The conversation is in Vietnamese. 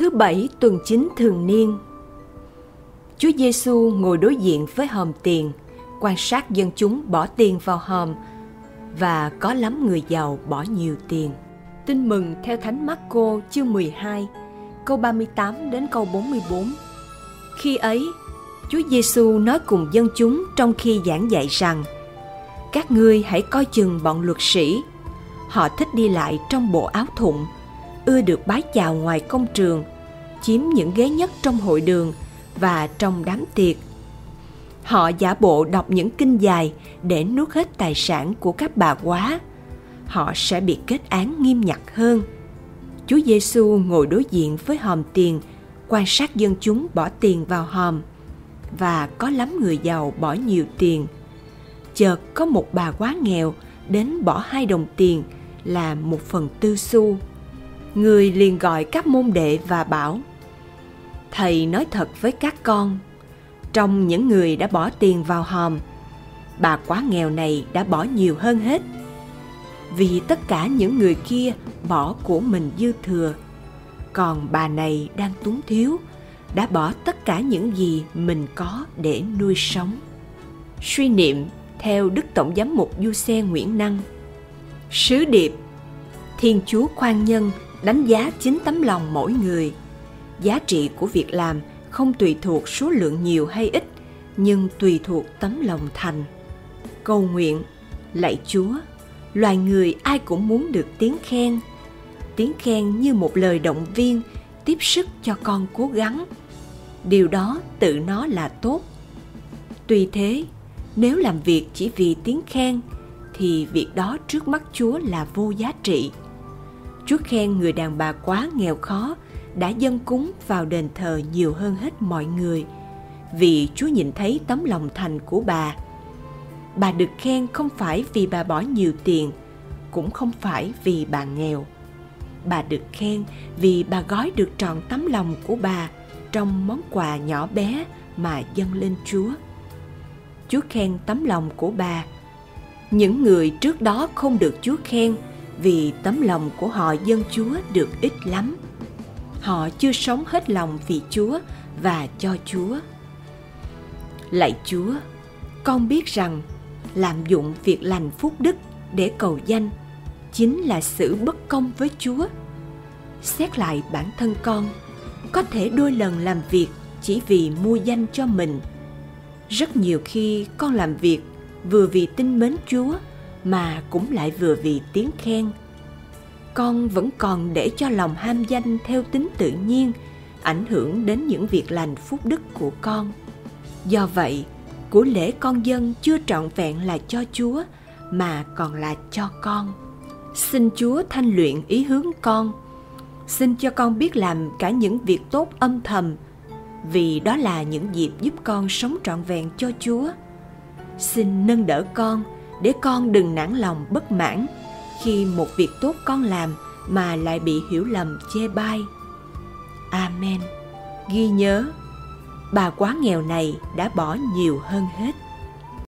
thứ bảy tuần chính thường niên. Chúa Giêsu ngồi đối diện với hòm tiền, quan sát dân chúng bỏ tiền vào hòm, và có lắm người giàu bỏ nhiều tiền. Tin mừng theo Thánh Máccô chương 12, câu 38 đến câu 44. Khi ấy, Chúa Giêsu nói cùng dân chúng trong khi giảng dạy rằng: các ngươi hãy coi chừng bọn luật sĩ, họ thích đi lại trong bộ áo thụng, ưa được bái chào ngoài công trường, chiếm những ghế nhất trong hội đường và trong đám tiệc. Họ giả bộ đọc những kinh dài để nuốt hết tài sản của các bà quá. Họ sẽ bị kết án nghiêm ngặt hơn. Chúa Giêsu ngồi đối diện với hòm tiền, quan sát dân chúng bỏ tiền vào hòm, và có lắm người giàu bỏ nhiều tiền. Chợt có một bà quá nghèo đến bỏ 2 đồng tiền là 1/4 xu. Người liền gọi các môn đệ và bảo: Thầy nói thật với các con, trong những người đã bỏ tiền vào hòm, bà quá nghèo này đã bỏ nhiều hơn hết, vì tất cả những người kia bỏ của mình dư thừa, còn bà này đang túng thiếu, đã bỏ tất cả những gì mình có để nuôi sống. Suy niệm theo Đức Tổng Giám mục Giuse Nguyễn Năng. Sứ điệp: Thiên Chúa khoan nhân đánh giá chính tấm lòng mỗi người. Giá trị của việc làm không tùy thuộc số lượng nhiều hay ít, nhưng tùy thuộc tấm lòng thành. Cầu nguyện: Lạy Chúa, loài người ai cũng muốn được tiếng khen như một lời động viên, tiếp sức cho con cố gắng. Điều đó tự nó là tốt. Tuy thế, nếu làm việc chỉ vì tiếng khen, thì việc đó trước mắt Chúa là vô giá trị. Chúa khen người đàn bà quá nghèo khó đã dâng cúng vào đền thờ nhiều hơn hết mọi người, vì Chúa nhìn thấy tấm lòng thành của bà. Bà được khen không phải vì bà bỏ nhiều tiền, cũng không phải vì bà nghèo. Bà được khen vì bà gói được trọn tấm lòng của bà trong món quà nhỏ bé mà dâng lên Chúa. Chúa khen tấm lòng của bà. Những người trước đó không được Chúa khen vì tấm lòng của họ dâng Chúa được ít lắm. Họ chưa sống hết lòng vì Chúa và cho Chúa. Lạy Chúa, con biết rằng lạm dụng việc lành phúc đức để cầu danh chính là sự bất công với Chúa. Xét lại bản thân con, có thể đôi lần làm việc chỉ vì mua danh cho mình. Rất nhiều khi con làm việc vừa vì tin mến Chúa mà cũng lại vừa vì tiếng khen. Con vẫn còn để cho lòng ham danh theo tính tự nhiên ảnh hưởng đến những việc lành phúc đức của con. Do vậy, của lễ con dâng chưa trọn vẹn là cho Chúa mà còn là cho con. Xin Chúa thanh luyện ý hướng con. Xin cho con biết làm cả những việc tốt âm thầm, vì đó là những dịp giúp con sống trọn vẹn cho Chúa. Xin nâng đỡ con để con đừng nản lòng bất mãn khi một việc tốt con làm mà lại bị hiểu lầm chê bai. Amen. Ghi nhớ, bà quá nghèo này đã bỏ nhiều hơn hết.